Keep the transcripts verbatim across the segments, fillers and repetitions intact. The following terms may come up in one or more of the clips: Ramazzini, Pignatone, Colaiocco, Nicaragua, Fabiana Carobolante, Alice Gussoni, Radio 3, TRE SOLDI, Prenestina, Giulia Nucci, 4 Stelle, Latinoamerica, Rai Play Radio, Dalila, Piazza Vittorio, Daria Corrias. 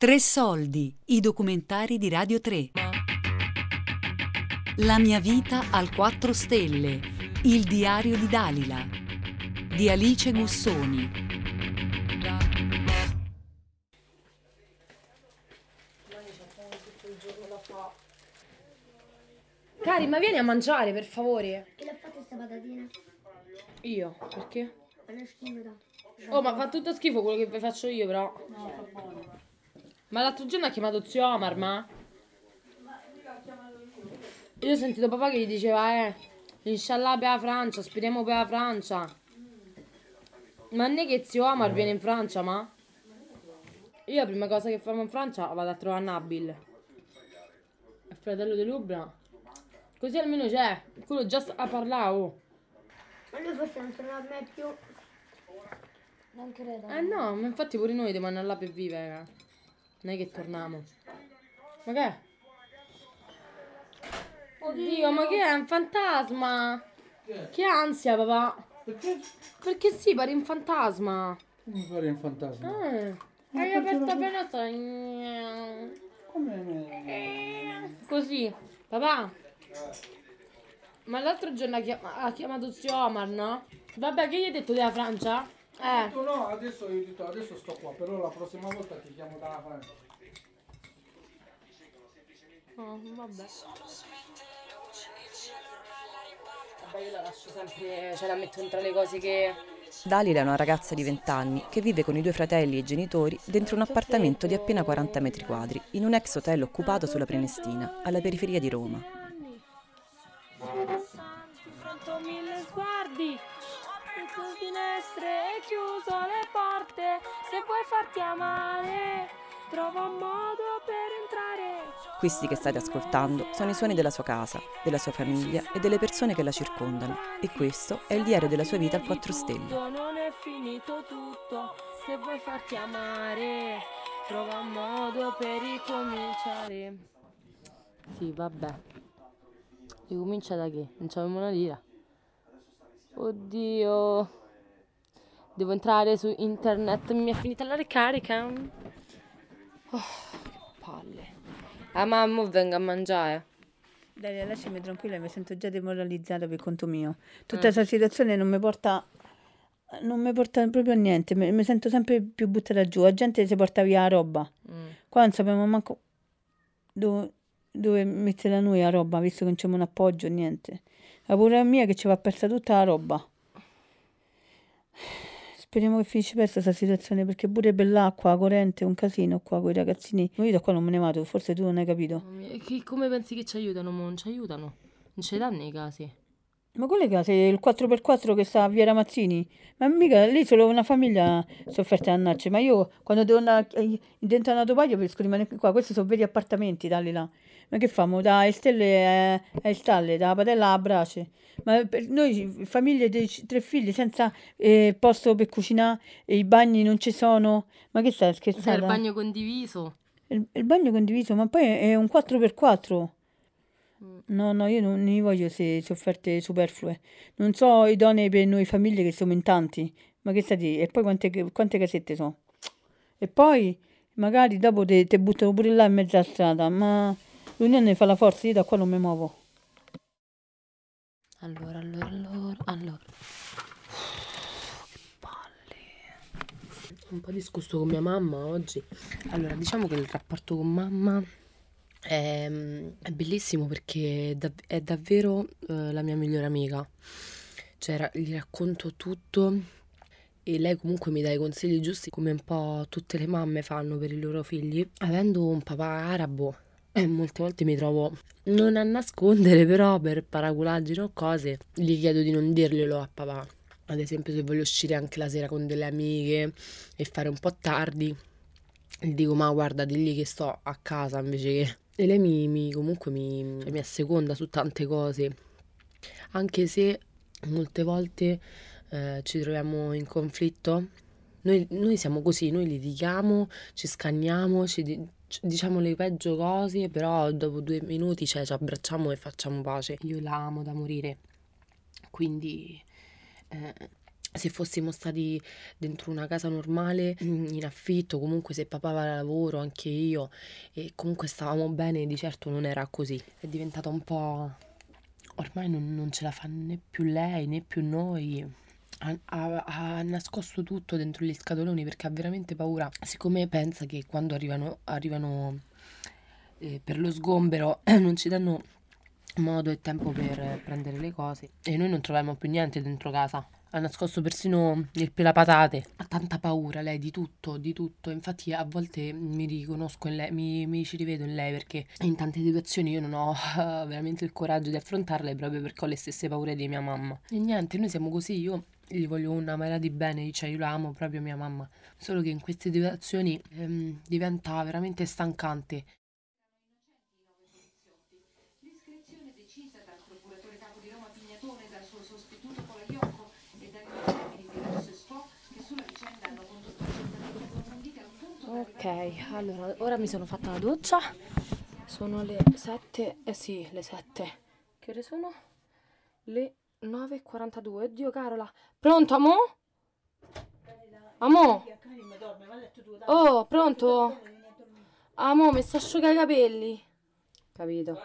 Tre soldi, i documentari di Radio tre. La mia vita al quattro stelle, il diario di Dalila, di Alice Gussoni. Cari, ma vieni a mangiare, per favore. Chi l'ha fatta sta patatina? Io, perché? Oh, ma fa tutto schifo quello che vi faccio io, però. No, fa buono. Ma l'altro giorno ha chiamato zio Omar, ma... Io ho sentito papà che gli diceva, eh, inshallah per la Francia, speriamo per la Francia. Ma non è che zio Omar viene in Francia, ma... Io la prima cosa che faremo in Francia vado a trovare Nabil, il fratello di Lubna. Così almeno c'è, quello già a parlare, oh. Ma lui forse non torna mai più. Non credo. Eh no, ma infatti pure noi dobbiamo andare là per vivere, eh. Non è che torniamo. Ma che è? Oddio, ma che è? Un fantasma! Che ansia, papà! Perché? Perché sì, pare un fantasma! Come pare un fantasma? Ah, hai aperto la finestra. Come? Così, papà! Ma l'altro giorno ha, chiam- ha chiamato zio Omar, no? Vabbè, che gli hai detto della Francia? Eh. Ho detto no, adesso io ho detto, adesso sto qua, però la prossima volta ti chiamo dalla Francia. Oh, vabbè. Vabbè, io la lascio sempre, cioè la metto tra le cose che... Dalila è una ragazza di venti anni che vive con i due fratelli e genitori dentro un appartamento di appena quaranta metri quadri in un ex hotel occupato sulla Prenestina, alla periferia di Roma. Sono santi, fronte mille sguardi. Le finestre e chiuso le porte, se vuoi farti amare, trova un modo per entrare. Questi che state ascoltando sono i suoni della sua casa, della sua famiglia e delle persone che la circondano. E questo è il diario della sua vita a quattro stelle. Non è finito tutto, se vuoi farti amare, trova un modo per ricominciare. Sì, vabbè. Ricomincia da che? Non c'avevo una lira. Oddio, devo entrare su internet, mi è finita la ricarica. Oh, che palle. Ah, mamma, venga a mangiare. Dai, lasciami tranquilla, mi sento già demoralizzata per conto mio. Tutta questa mm. situazione non mi porta, non mi porta proprio a niente, mi, mi sento sempre più buttata giù. La gente si porta via la roba. Mm. Qua non sappiamo manco dove, dove metterla noi la roba, visto che non c'è un appoggio, niente. La paura mia che ci va persa tutta la roba. Speriamo che finisce presto questa situazione, perché pure per l'acqua, la corrente, un casino qua con i ragazzini. Io da qua non me ne vado, forse tu non hai capito. Che, come pensi che ci aiutano? Non ci aiutano. Non ci danno i casi. Ma quelle case, il quattro per quattro che sta a Via Ramazzini, ma mica lì solo una famiglia sofferta a annarci. Ma io quando devo andare dentro una tovaglia riesco a rimanere qua. Questi sono veri appartamenti, dai là. Ma che famo? Da stelle ai stalle, da padella a brace. Ma per noi famiglie dei tre figli senza eh, posto per cucinare, i bagni non ci sono. Ma che stai scherzando? C'è il bagno condiviso. Il, il bagno condiviso, ma poi è un quattro per quattro. No, no, io non ne voglio se offerte superflue. Non so idonee per noi famiglie che siamo in tanti. Ma che stai? E poi quante, quante casette sono? E poi magari dopo te, te buttano pure là in mezzo alla strada, ma... l'unione fa la forza, io da qua non mi muovo. Allora, allora, allora, allora. Che palle. Un po' discusso con mia mamma oggi. Allora, diciamo che il rapporto con mamma è, è bellissimo, perché è, dav- è davvero eh, la mia migliore amica. Cioè, ra- gli racconto tutto e lei comunque mi dà i consigli giusti, come un po' tutte le mamme fanno per i loro figli. Avendo un papà arabo, Eh, molte volte mi trovo non a nascondere, però per paraculaggine o cose gli chiedo di non dirglielo a papà. Ad esempio, se voglio uscire anche la sera con delle amiche e fare un po' tardi, gli dico: ma guarda, digli che sto a casa invece che... E lei mi, mi, comunque mi, mi asseconda su tante cose, anche se molte volte eh, ci troviamo in conflitto. Noi, noi siamo così, noi litighiamo, ci scagniamo, ci di- diciamo le peggio cose, però dopo due minuti cioè, ci abbracciamo e facciamo pace. Io la amo da morire, quindi eh, se fossimo stati dentro una casa normale, in affitto, comunque se papà aveva lavoro, anche io, e comunque stavamo bene, di certo non era così. È diventata un po'... ormai non, non ce la fa né più lei né più noi. Ha, ha, ha nascosto tutto dentro gli scatoloni perché ha veramente paura. Siccome pensa che quando arrivano, arrivano eh, per lo sgombero non ci danno modo e tempo per prendere le cose, e noi non troviamo più niente dentro casa. Ha nascosto persino il pelapatate. Ha tanta paura lei di tutto, di tutto. Infatti a volte mi riconosco in lei, mi, mi ci rivedo in lei, perché in tante situazioni io non ho uh, veramente il coraggio di affrontarle, proprio perché ho le stesse paure di mia mamma. E niente, noi siamo così, io gli voglio una marea di bene, cioè io la amo proprio mia mamma, solo che in queste situazioni ehm, diventa veramente stancante. L'iscrizione decisa dal procuratore capo di Roma Pignatone e dal suo sostituto Colaiocco e dagli uomini di Rosso e Sfo che sulla vicenda hanno condotto certamente approfondite a un punto. Ok, allora ora mi sono fatta la doccia, sono le sette, eh sì, le sette. Che ore sono? Le nove e quarantadue, oddio Carola. Pronto, amò? Amò? Oh, pronto? Amò, mi sta asciugando i capelli. Capito.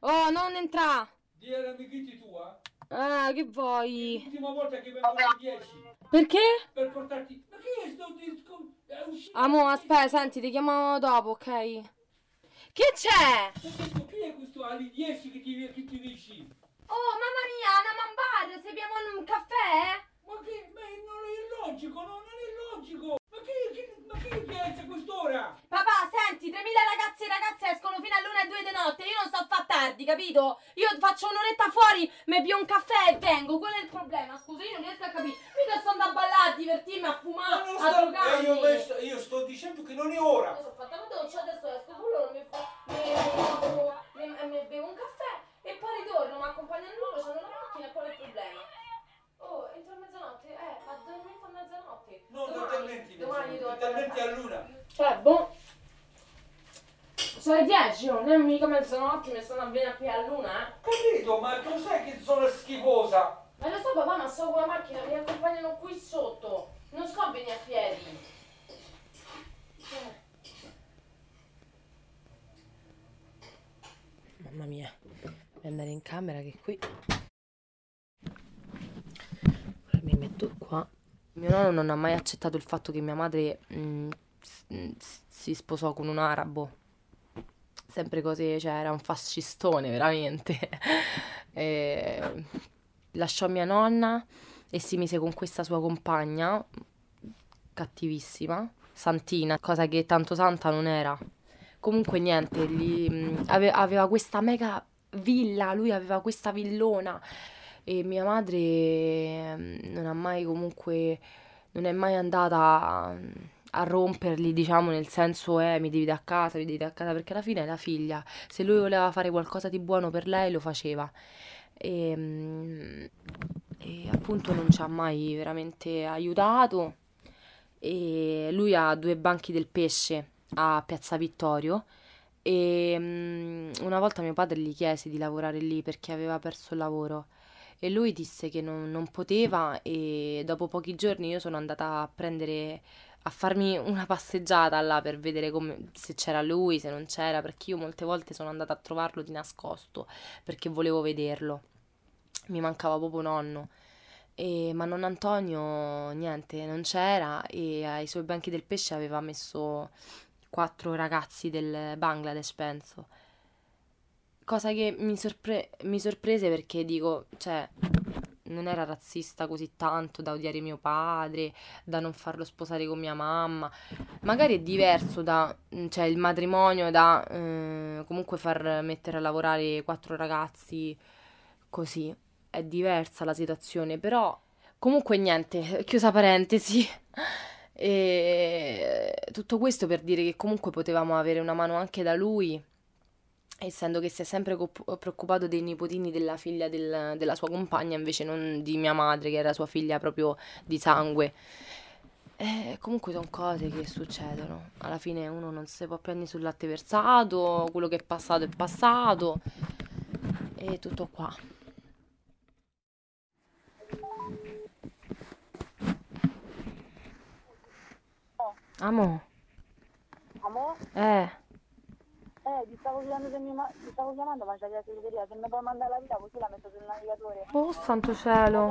Oh, non entra! Dì alle amichiti tua. Ah, che vuoi? L'ultima volta che vengono alle dieci. Perché? Per portarti... Ma che è sto disco? È uscito... Amò, aspetta, senti, ti chiamo dopo, ok? Che c'è? Chi è questo alle dieci che ti dici? Oh, mamma mia, una mambarra, se abbiamo un caffè? Ma che, ma non è illogico, no, non è illogico! Ma che, che, ma che chiede a quest'ora? Papà, senti, tremila ragazzi e ragazze escono fino all'una e due di notte, io non so far tardi, capito? Io faccio un'oretta fuori, mi bevo un caffè e vengo, quello è il problema, scusa, io non riesco a capire. Mica sto andando a ballare, a divertirmi, a fumare, a drogarmi. Io, messo, io sto dicendo che non è ora. Io sono fatta la doccia, adesso esco, quello non mi fa... mi bevo un caffè. E poi ritorno, mi accompagnano loro, c'hanno la macchina, qual è il problema? Oh, entro a mezzanotte? Eh, ma dormito a mezzanotte? No, totalmente, domani totalmente a luna. Cioè, boh, sono le dieci, non è mica mezzanotte, mi sono avvenuta qui a luna, eh. Capito, ma tu sai che sono schifosa? Ma lo so papà, ma sto con la macchina, mi accompagnano qui sotto, non sto bene a piedi. Mamma mia. Andare in camera che qui ora mi metto qua. Mio nonno non ha mai accettato il fatto che mia madre mh, si sposò con un arabo, sempre cose, cioè era un fascistone veramente. E lasciò mia nonna e si mise con questa sua compagna cattivissima, santina, cosa che tanto santa non era. Comunque niente, gli, ave, aveva questa mega villa, lui aveva questa villona, e mia madre non ha mai comunque non è mai andata a romperli, diciamo, nel senso eh mi devi da casa, mi devi da casa, perché alla fine è la figlia, se lui voleva fare qualcosa di buono per lei lo faceva, e, e appunto non ci ha mai veramente aiutato. E lui ha due banchi del pesce a Piazza Vittorio, e um, una volta mio padre gli chiese di lavorare lì perché aveva perso il lavoro, e lui disse che non, non poteva, e dopo pochi giorni io sono andata a prendere a farmi una passeggiata là per vedere come, se c'era lui, se non c'era, perché io molte volte sono andata a trovarlo di nascosto perché volevo vederlo, mi mancava proprio nonno. E, ma nonno Antonio niente, non c'era, e ai suoi banchi del pesce aveva messo quattro ragazzi del Bangladesh, penso. Cosa che mi, sorpre- mi sorprese, perché dico, cioè, non era razzista così tanto da odiare mio padre, da non farlo sposare con mia mamma. Magari è diverso da, cioè, il matrimonio da eh, comunque far mettere a lavorare quattro ragazzi così. È diversa la situazione, però comunque niente, chiusa parentesi. E tutto questo per dire che comunque potevamo avere una mano anche da lui, essendo che si è sempre co- preoccupato dei nipotini della figlia del, della sua compagna, invece non di mia madre, che era sua figlia proprio di sangue. E comunque sono cose che succedono, alla fine uno non si può prendere sul latte versato, quello che è passato è passato, e tutto qua. Amo. Amo? Eh. Eh, ti stavo chiamando, ma... ti stavo chiamando ma c'è la segreteria, se mi puoi mandare la vita così la metto sul navigatore. Oh, santo cielo.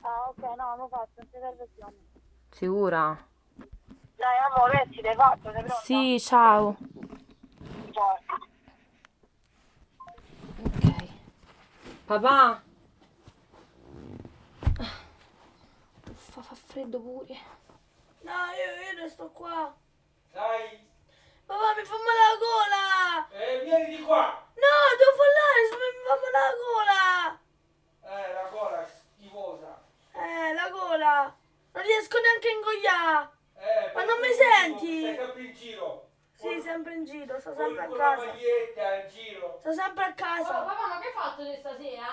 Ah, ok, no, non faccio, non ti serve più. Sicura? Dai, amore, ci l'hai fatto, sei pronta? Sì, ciao. Ciao. Ok. Papà? Fa, fa freddo pure. No, io, io resto qua. Dai. Papà, mi fa male la gola! Eh, vieni di qua! No, devo fallare, se mi fa male la gola! Eh, la gola è schifosa! Eh, la gola! Non riesco neanche a ingoiare! Eh, ma non mi senti? Sei sempre in giro! Sì, con... sempre in giro, sto sempre a casa! Con la maglietta in giro! Sto sempre a casa! Oh, papà, ma che hai fatto di stasera?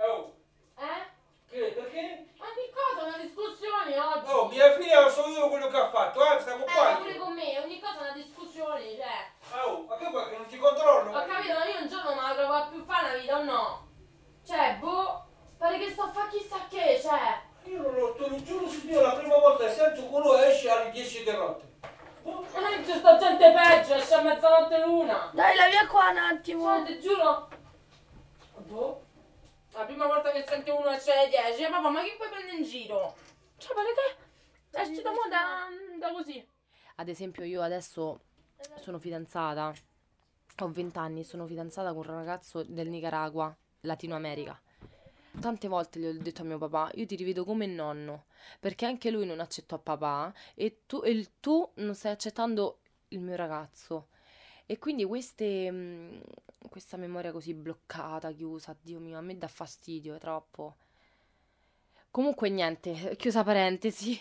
Oh! Eh? Che? Perché? Ma che cosa? Una discussione oggi! Oh, mia figlia sono io quello che ha fatto, eh, stiamo qua! Eh, ma pure con me, ogni cosa è una discussione, cioè! Oh, ma che vuoi che non ti controllo? Ho capito, ma io un giorno non la trovo più fa una vita o no? Cioè, boh, pare che sto a fare chissà che, cioè! Io non lo, te lo giuro su Dio, la prima volta che sento quello esce alle dieci di notte. Eh, c'è sta gente peggio, esce a mezzanotte l'una! Dai, la via qua un attimo! Cioè, ti giuro! Boh! La prima volta che senti uno esce alle dieci, eh, papà, ma chi puoi prendere in giro? Cioè, pare te, esci da, da, da così. Ad esempio io adesso sono fidanzata, ho venti anni, sono fidanzata con un ragazzo del Nicaragua, Latinoamerica. Tante volte gli ho detto a mio papà, io ti rivedo come nonno, perché anche lui non accettò papà e tu, e tu non stai accettando il mio ragazzo. E quindi queste, questa memoria così bloccata, chiusa, Dio mio, a me dà fastidio, è troppo. Comunque niente, chiusa parentesi.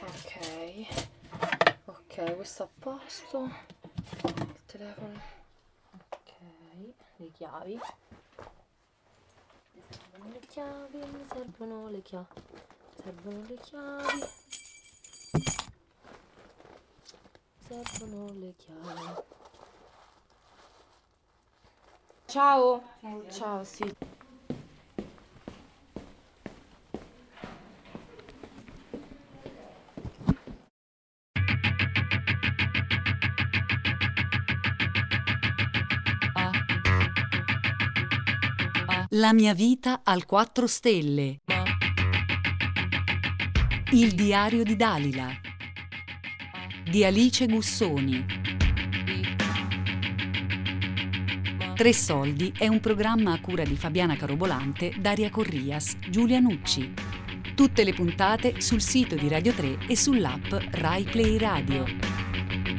Ok, ok, questo a posto, il telefono, ok, le chiavi. Mi servono le chiavi, mi servono le chiavi. Servono le chiavi, servono le chiavi. Ciao, ciao, sì. La mia vita al quattro stelle. Il diario di Dalila di Alice Gussoni. Tre soldi è un programma a cura di Fabiana Carobolante, Daria Corrias, Giulia Nucci. Tutte le puntate sul sito di Radio tre e sull'app Rai Play Radio.